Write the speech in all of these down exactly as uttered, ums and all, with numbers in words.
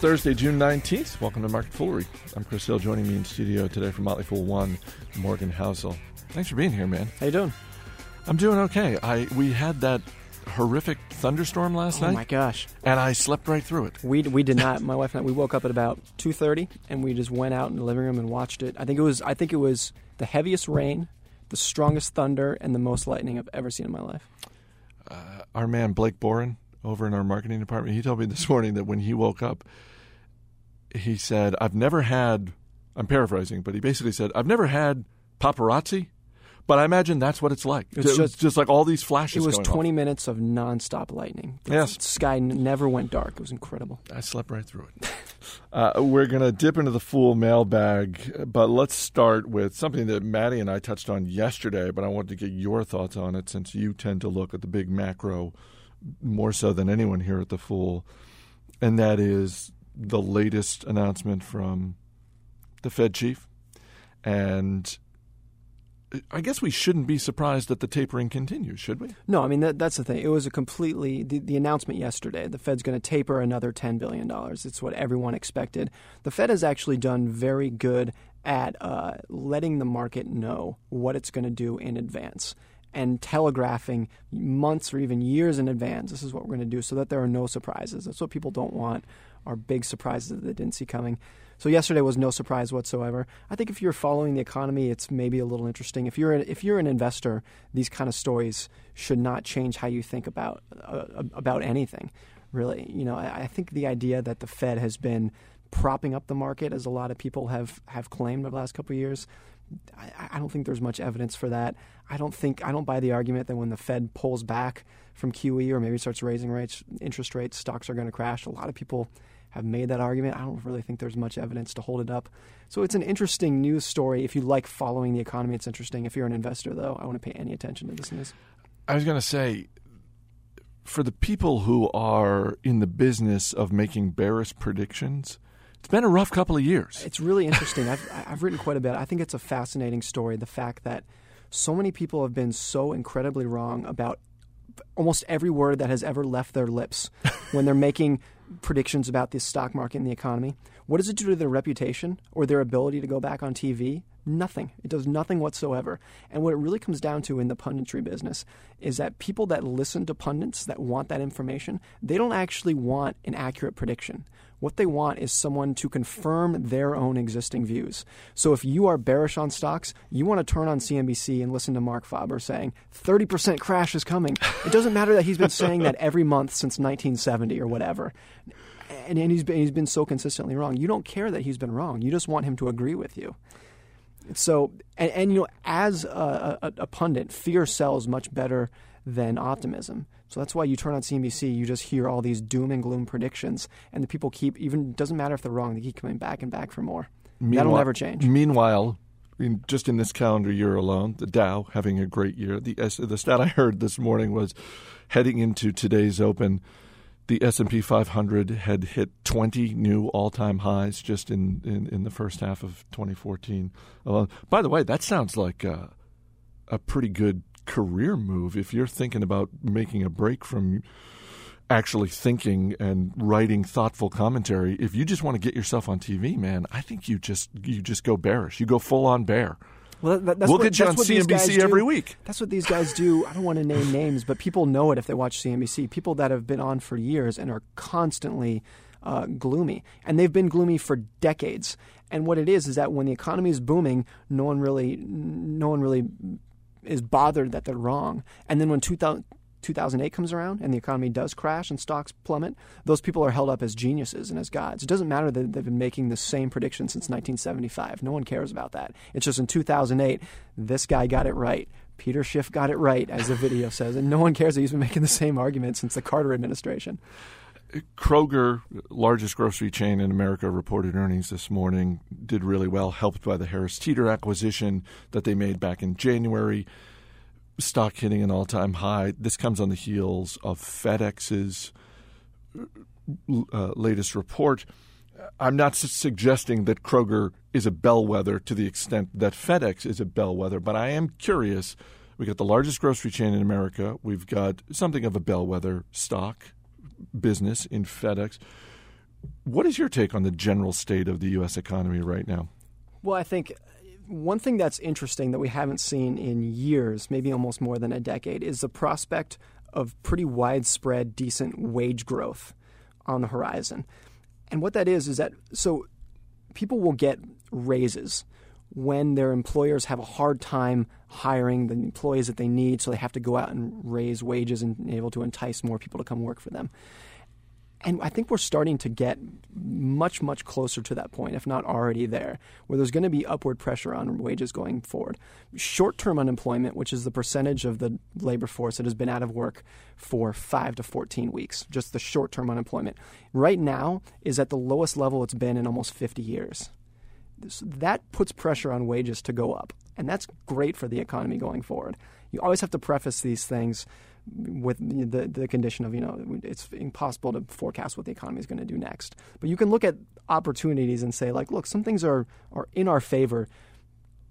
It's Thursday, June nineteenth. Welcome to Market Foolery. I'm Chris Hill. Joining me in studio today from Motley Fool One, Morgan Housel. Thanks for being here, man. How you doing? I'm doing okay. I we had that horrific thunderstorm last oh night. Oh my gosh! And I slept right through it. We we did not. My wife and I. We woke up at about two thirty, and we just went out in the living room and watched it. I think it was. I think it was the heaviest rain, the strongest thunder, and the most lightning I've ever seen in my life. Uh, our man Blake Boren, over in our marketing department, he told me this morning that when he woke up, he said, I've never had, I'm paraphrasing, but he basically said, I've never had paparazzi, but I imagine that's what it's like. It's just, just like all these flashes. It was twenty off. Minutes of nonstop lightning. The yes. sky n- never went dark. It was incredible. I slept right through it. uh, we're going to dip into the Fool mailbag, but let's start with something that Maddie and I touched on yesterday, but I wanted to get your thoughts on it since you tend to look at the big macro more so than anyone here at The Fool, and that is the latest announcement from the Fed chief. And I guess we shouldn't be surprised that the tapering continues, should we? No, I mean, that, that's the thing. It was a completely – the announcement yesterday, the Fed's going to taper another ten billion dollars. It's what everyone expected. The Fed has actually done very good at uh, letting the market know what it's going to do in advance and telegraphing months or even years in advance, this is what we're going to do, so that there are no surprises. That's what people don't want, are big surprises that they didn't see coming. So yesterday was no surprise whatsoever. I think if you're following the economy, it's maybe a little interesting. If you're, if you're an investor, these kind of stories should not change how you think about uh, about anything, really. You know, I, I think the idea that the Fed has been propping up the market, as a lot of people have, have claimed over the last couple of years, I, I don't think there's much evidence for that. I don't think I don't buy the argument that when the Fed pulls back from Q E or maybe starts raising rates, interest rates, stocks are going to crash. A lot of people have made that argument. I don't really think there's much evidence to hold it up. So it's an interesting news story. If you like following the economy, it's interesting. If you're an investor, though, I wouldn't pay any attention to this news. I was going to say, for the people who are in the business of making bearish predictions, it's been a rough couple of years. It's really interesting. I've, I've written quite a bit. I think it's a fascinating story, the fact that so many people have been so incredibly wrong about almost every word that has ever left their lips when they're making predictions about the stock market and the economy. What does it do to their reputation or their ability to go back on T V? Nothing. It does nothing whatsoever. And what it really comes down to in the punditry business is that people that listen to pundits that want that information, they don't actually want an accurate prediction. What they want is someone to confirm their own existing views. So if you are bearish on stocks, you want to turn on C N B C and listen to Mark Faber saying thirty percent crash is coming. It doesn't matter that he's been saying that every month since nineteen seventy or whatever. And, and he's been, he's been so consistently wrong. You don't care that he's been wrong. You just want him to agree with you. So, and, and you know, as a, a, a pundit, fear sells much better than optimism. So that's why you turn on C N B C, you just hear all these doom and gloom predictions, and the people keep, even doesn't matter if they're wrong, they keep coming back and back for more. Meanwhile, that'll never change. Meanwhile, in, just in this calendar year alone, the Dow having a great year. The the stat I heard this morning was heading into today's open, the S and P five hundred had hit twenty new all-time highs just in, in, in the first half of twenty fourteen alone. By the way, that sounds like a, a pretty good career move if you're thinking about making a break from actually thinking and writing thoughtful commentary. If you just want to get yourself on T V, man, I think you just you just go bearish. You go full-on bear. Well, that, that's we'll what, get you that's on C N B C every week. That's what these guys do. I don't want to name names, but people know it if they watch C N B C. People that have been on for years and are constantly uh, gloomy. And they've been gloomy for decades. And what it is is that when the economy is booming, no one really no one really is bothered that they're wrong. And then when two thousand, two thousand eight comes around and the economy does crash and stocks plummet, those people are held up as geniuses and as gods. It doesn't matter that they've been making the same prediction since nineteen seventy-five. No one cares about that. It's just in two thousand eight, this guy got it right. Peter Schiff got it right, as the video says, and no one cares that he's been making the same argument since the Carter administration. Kroger, largest grocery chain in America, reported earnings this morning, did really well, helped by the Harris Teeter acquisition that they made back in January. Stock hitting an all-time high. This comes on the heels of FedEx's uh, latest report. I'm not su- suggesting that Kroger is a bellwether to the extent that FedEx is a bellwether, but I am curious. We got the largest grocery chain in America. We've got something of a bellwether stock business in FedEx. What is your take on the general state of the U S economy right now? Well, I think one thing that's interesting that we haven't seen in years, maybe almost more than a decade, is the prospect of pretty widespread, decent wage growth on the horizon. And what that is, is that so people will get raises when their employers have a hard time hiring the employees that they need, so they have to go out and raise wages and be able to entice more people to come work for them. And I think we're starting to get much, much closer to that point, if not already there, where there's going to be upward pressure on wages going forward. Short-term unemployment, which is the percentage of the labor force that has been out of work for five to fourteen weeks, just the short-term unemployment, right now is at the lowest level it's been in almost fifty years. That puts pressure on wages to go up, and that's great for the economy going forward. You always have to preface these things with the the condition of, you know, it's impossible to forecast what the economy is going to do next. But you can look at opportunities and say, like, look, some things are, are in our favor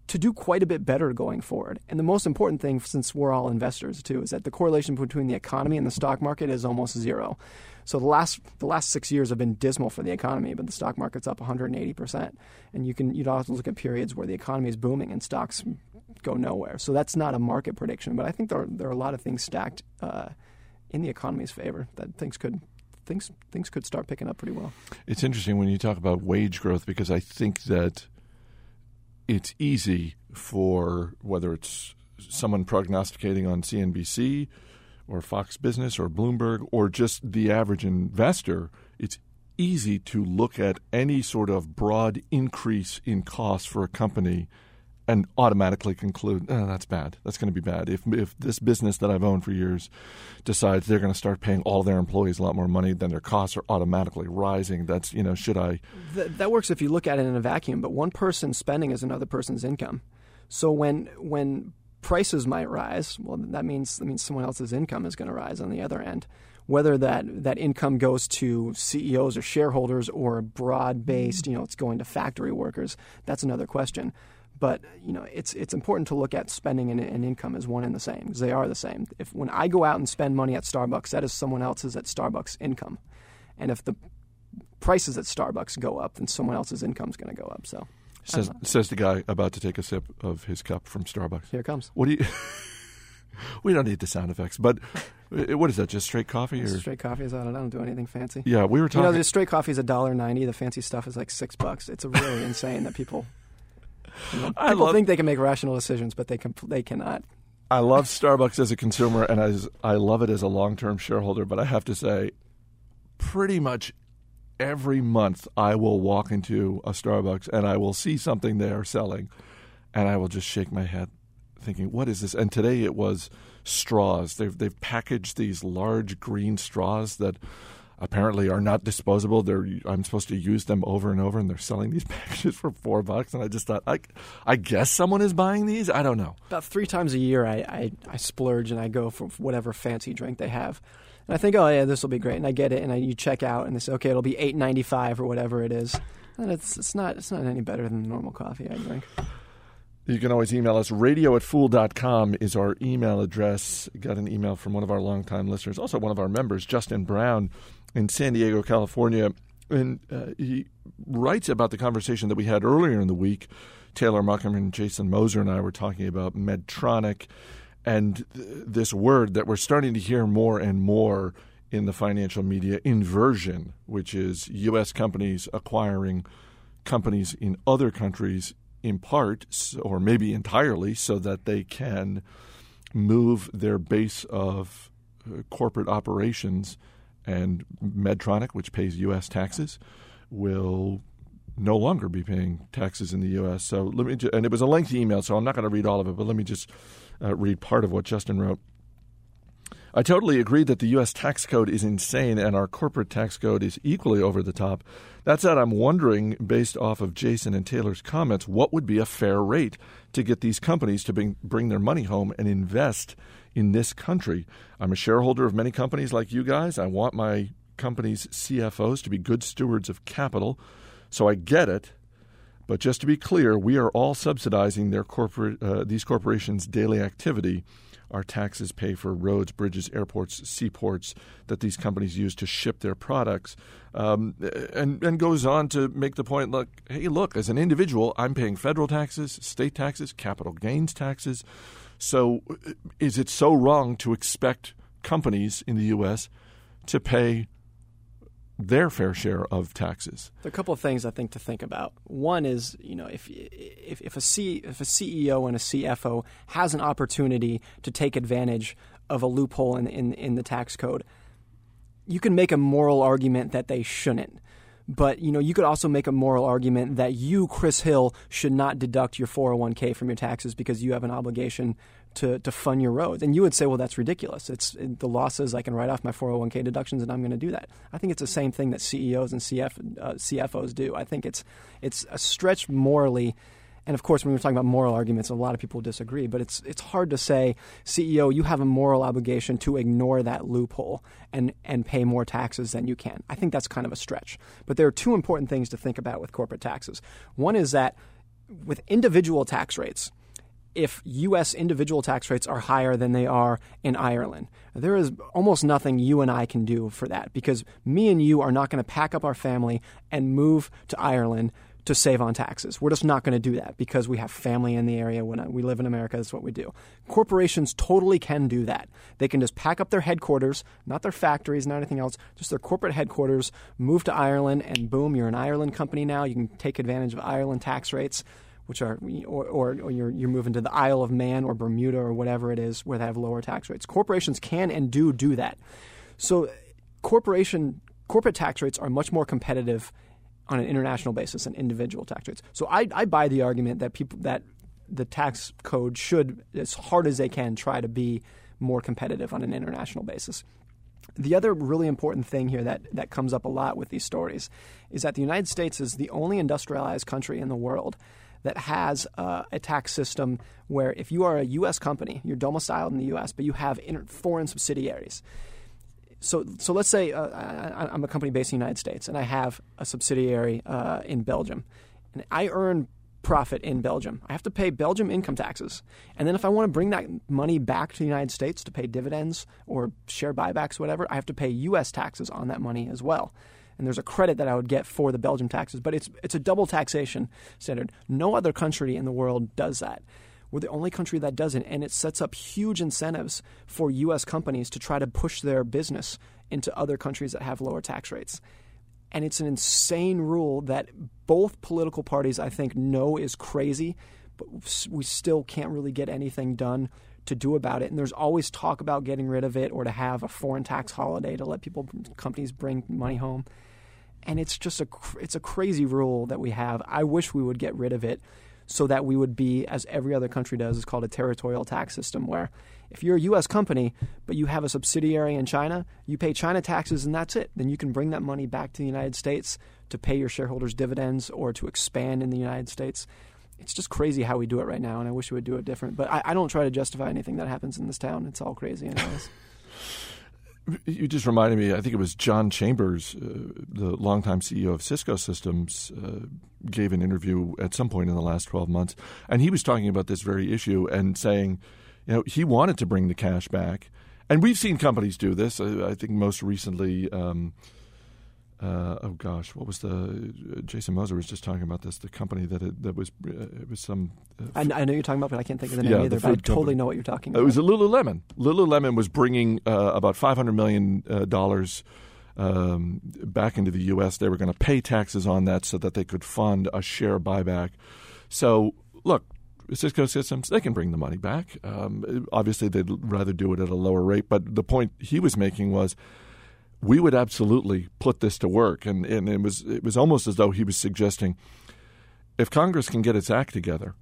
to do quite a bit better going forward. And the most important thing, since we're all investors, too, is that the correlation between the economy and the stock market is almost zero. So the last the last six years have been dismal for the economy, but the stock market's up one hundred eighty percent. And you can, you'd also look at periods where the economy is booming and stocks go nowhere. So that's not a market prediction, but I think there are, there are a lot of things stacked uh, in the economy's favor that things could things things could start picking up pretty well. It's interesting when you talk about wage growth, because I think that it's easy for, whether it's someone prognosticating on C N B C or Fox Business or Bloomberg or just the average investor, it's easy to look at any sort of broad increase in cost for a company and automatically conclude, oh, that's bad. That's going to be bad. If if this business that I've owned for years decides they're going to start paying all their employees a lot more money, then their costs are automatically rising. That's, you know, should I? Th- that works if you look at it in a vacuum, but one person's spending is another person's income. So when when prices might rise, well, that means that means someone else's income is going to rise on the other end. Whether that, that income goes to C E Os or shareholders or broad-based, you know, it's going to factory workers, that's another question. But, you know, it's it's important to look at spending and, and income as one and the same, because they are the same. If when I go out and spend money at Starbucks, that is someone else's at Starbucks income. And if the prices at Starbucks go up, then someone else's income is going to go up. So says, says the guy about to take a sip of his cup from Starbucks. Here it comes. What do you? We don't need the sound effects, but what is that? Just straight coffee? Or? Straight coffee is, I don't, I don't do anything fancy. Yeah, we were talking. You know, the straight coffee is one dollar ninety. The fancy stuff is like six bucks. It's really insane that people. You know, people love, think they can make rational decisions, but they can, they cannot. I love Starbucks as a consumer, and as I love it as a long-term shareholder. But I have to say, pretty much every month I will walk into a Starbucks and I will see something they are selling, and I will just shake my head, thinking, "What is this?" And today it was straws. They've they've packaged these large green straws that apparently are not disposable. They're, I'm supposed to use them over and over, and they're selling these packages for four bucks. And I just thought, I, I guess someone is buying these? I don't know. About three times a year, I, I, I splurge and I go for whatever fancy drink they have. And I think, oh, yeah, this will be great. And I get it, and I, you check out, and they say, okay, it'll be eight ninety-five or whatever it is. And it's, it's, not, it's not any better than the normal coffee I drink. You can always email us. radio at fool dot com is our email address. Got an email from one of our longtime listeners, also one of our members, Justin Brown, in San Diego, California. And uh, he writes about the conversation that we had earlier in the week. Taylor Muckerman, Jason Moser, and I were talking about Medtronic and th- this word that we're starting to hear more and more in the financial media, inversion, which is U S companies acquiring companies in other countries in part, or maybe entirely, so that they can move their base of uh, corporate operations, and Medtronic, which pays U S taxes, will no longer be paying taxes in the U S. So let me, ju- and it was a lengthy email, so I'm not going to read all of it, but let me just uh, read part of what Justin wrote. I totally agree that the U S tax code is insane and our corporate tax code is equally over the top. That said, I'm wondering, based off of Jason and Taylor's comments, what would be a fair rate to get these companies to bring, bring their money home and invest in this country? I'm a shareholder of many companies like you guys. I want my company's C F Os to be good stewards of capital, so I get it. But just to be clear, we are all subsidizing their corporate uh, these corporations' daily activity. Our taxes pay for roads, bridges, airports, seaports that these companies use to ship their products, um, and, and goes on to make the point, look, hey, look, as an individual, I'm paying federal taxes, state taxes, capital gains taxes. So is it so wrong to expect companies in the U S to pay their fair share of taxes? There are a couple of things I think to think about. One is, you know, if if, if a C, if a C E O and a C F O has an opportunity to take advantage of a loophole in, in in the tax code, you can make a moral argument that they shouldn't. But, you know, you could also make a moral argument that you, Chris Hill, should not deduct your four oh one k from your taxes because you have an obligation to, to fund your roads. And you would say, well, that's ridiculous. It's it, the law says I can write off my four oh one k deductions and I'm going to do that. I think it's the same thing that C E Os and C F, uh, C F Os do. I think it's it's a stretch morally. And, of course, when we're talking about moral arguments, a lot of people disagree. But it's it's hard to say, C E O, you have a moral obligation to ignore that loophole and, and pay more taxes than you can. I think that's kind of a stretch. But there are two important things to think about with corporate taxes. One is that with individual tax rates, if U S individual tax rates are higher than they are in Ireland, there is almost nothing you and I can do for that, because me and you are not going to pack up our family and move to Ireland to save on taxes. We're just not going to do that because we have family in the area. When we live in America, that's what we do. Corporations totally can do that. They can just pack up their headquarters, not their factories, not anything else, just their corporate headquarters, move to Ireland, and boom, you're an Ireland company now. You can take advantage of Ireland tax rates, which are, or, or, or you're, you're moving to the Isle of Man or Bermuda or whatever it is where they have lower tax rates. Corporations can and do do that. So corporation, corporate tax rates are much more competitive on an international basis and individual tax rates. So I, I buy the argument that people that the tax code should, as hard as they can, try to be more competitive on an international basis. The other really important thing here that, that comes up a lot with these stories is that the United States is the only industrialized country in the world that has uh, a tax system where if you are a U S company, you're domiciled in the U S, but you have inter- foreign subsidiaries. So so let's say uh, I, I'm a company based in the United States and I have a subsidiary uh, in Belgium, and I earn profit in Belgium. I have to pay Belgium income taxes. And then if I want to bring that money back to the United States to pay dividends or share buybacks, whatever, I have to pay U S taxes on that money as well. And there's a credit that I would get for the Belgium taxes, but it's it's a double taxation standard. No other country in the world does that. We're the only country that doesn't, and it sets up huge incentives for U S companies to try to push their business into other countries that have lower tax rates. And it's an insane rule that both political parties, I think, know is crazy, but we still can't really get anything done to do about it. And there's always talk about getting rid of it or to have a foreign tax holiday to let people, companies bring money home. And it's just a, it's a crazy rule that we have. I wish we would get rid of it, so that we would be, as every other country does, is called a territorial tax system, where if you're a U S company but you have a subsidiary in China, you pay China taxes and that's it. Then you can bring that money back to the United States to pay your shareholders dividends or to expand in the United States. It's just crazy how we do it right now, and I wish we would do it different. But I, I don't try to justify anything that happens in this town. It's all crazy anyways. You just reminded me, I think it was John Chambers, uh, the longtime C E O of Cisco Systems, uh, gave an interview at some point in the last twelve months. And he was talking about this very issue and saying, you know, he wanted to bring the cash back. And we've seen companies do this. I, I think most recently, um, uh, oh gosh, what was the uh, – Jason Moser was just talking about this, the company that it, that was uh, – it was some uh, – I, I know you're talking about, but I can't think of the name yeah, either, the but I totally company. know what you're talking about. It was a Lululemon. Lululemon was bringing uh, about five hundred million dollars uh, um, back into the U S. They were going to pay taxes on that so that they could fund a share buyback. So look, Cisco Systems, they can bring the money back. Um, obviously, they'd rather do it at a lower rate. But the point he was making was, we would absolutely put this to work. And, and it was it was almost as though he was suggesting, if Congress can get its act together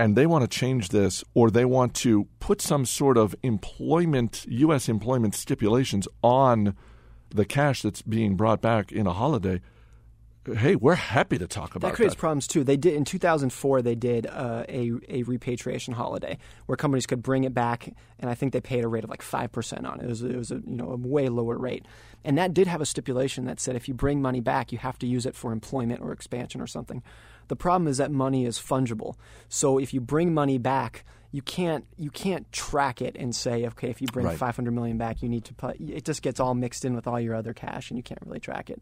and they want to change this, or they want to put some sort of employment, U S employment stipulations on the cash that's being brought back in a holiday, hey, we're happy to talk about that. That creates problems, too. They did in two thousand four, they did uh, a, a repatriation holiday where companies could bring it back, and I think they paid a rate of like five percent on it. It was, it was a, you know, a way lower rate. And that did have a stipulation that said if you bring money back, you have to use it for employment or expansion or something. The problem is that money is fungible. So if you bring money back, you can't you can't track it and say, okay, if you bring right. five hundred million dollars back, you need to put – it just gets all mixed in with all your other cash, and you can't really track it.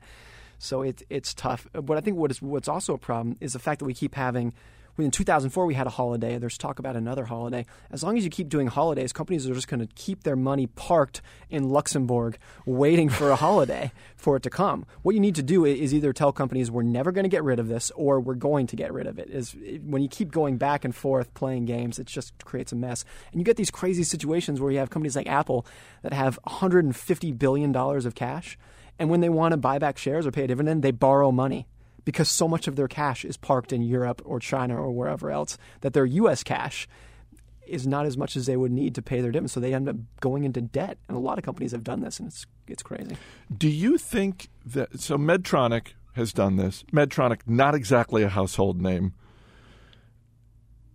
So it's it's tough. But I think what is what's also a problem is the fact that we keep having – in two thousand four we had a holiday. There's talk about another holiday. As long as you keep doing holidays, companies are just going to keep their money parked in Luxembourg waiting for a holiday for it to come. What you need to do is either tell companies we're never going to get rid of this or we're going to get rid of it. Is when you keep going back and forth playing games, it just creates a mess. And you get these crazy situations where you have companies like Apple that have one hundred fifty billion dollars of cash. And when they want to buy back shares or pay a dividend, they borrow money because so much of their cash is parked in Europe or China or wherever else that their U S cash is not as much as they would need to pay their dividends. So they end up going into debt. And a lot of companies have done this, and it's it's crazy. Do you think that – so Medtronic has done this. Medtronic, not exactly a household name.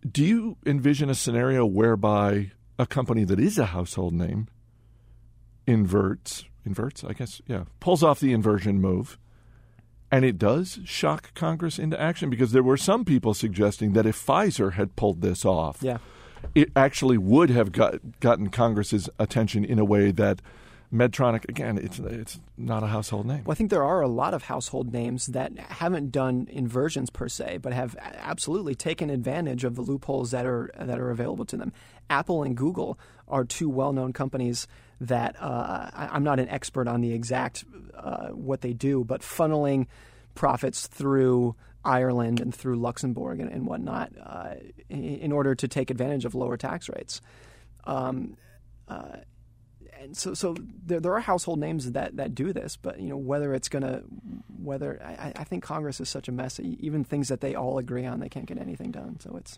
Do you envision a scenario whereby a company that is a household name inverts – Inverts, I guess, yeah. Pulls off the inversion move, and it does shock Congress into action? Because there were some people suggesting that if Pfizer had pulled this off, yeah. it actually would have got, gotten Congress's attention in a way that Medtronic, again, it's it's not a household name. Well, I think there are a lot of household names that haven't done inversions per se, but have absolutely taken advantage of the loopholes that are that are available to them. Apple and Google are two well-known companies that uh, I, I'm not an expert on the exact uh, what they do, but funneling profits through Ireland and through Luxembourg and, and whatnot uh, in, in order to take advantage of lower tax rates. Um, uh, and so, so there, there are household names that, that do this, but you know whether it's going to whether I, I think Congress is such a mess that even things that they all agree on, they can't get anything done. So it's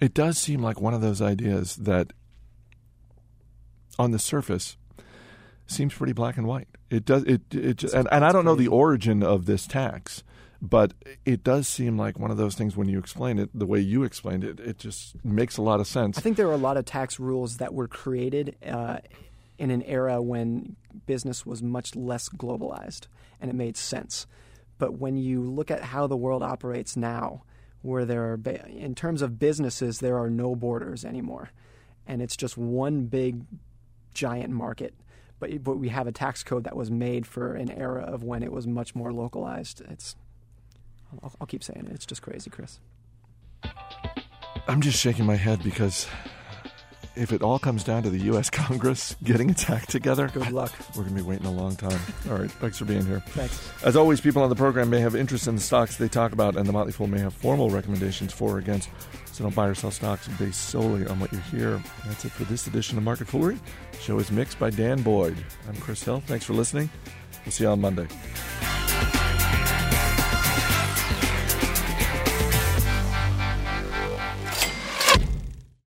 it does seem like one of those ideas that, on the surface, seems pretty black and white. It does. It it just, and, and I don't know the origin of this tax, but it does seem like one of those things when you explain it the way you explained it, it just makes a lot of sense. I think there are a lot of tax rules that were created uh, in an era when business was much less globalized, and it made sense. But when you look at how the world operates now, where there are in terms of businesses, there are no borders anymore, and it's just one big giant market, but but we have a tax code that was made for an era of when it was much more localized. It's I'll, I'll keep saying it. It's just crazy, Chris. I'm just shaking my head because if it all comes down to the U S Congress getting its act together, good luck. We're going to be waiting a long time. All right. Thanks for being here. Thanks. As always, people on the program may have interest in the stocks they talk about, and the Motley Fool may have formal recommendations for or against. So don't buy or sell stocks based solely on what you hear. That's it for this edition of Market Foolery. The show is mixed by Dan Boyd. I'm Chris Hill. Thanks for listening. We'll see you on Monday.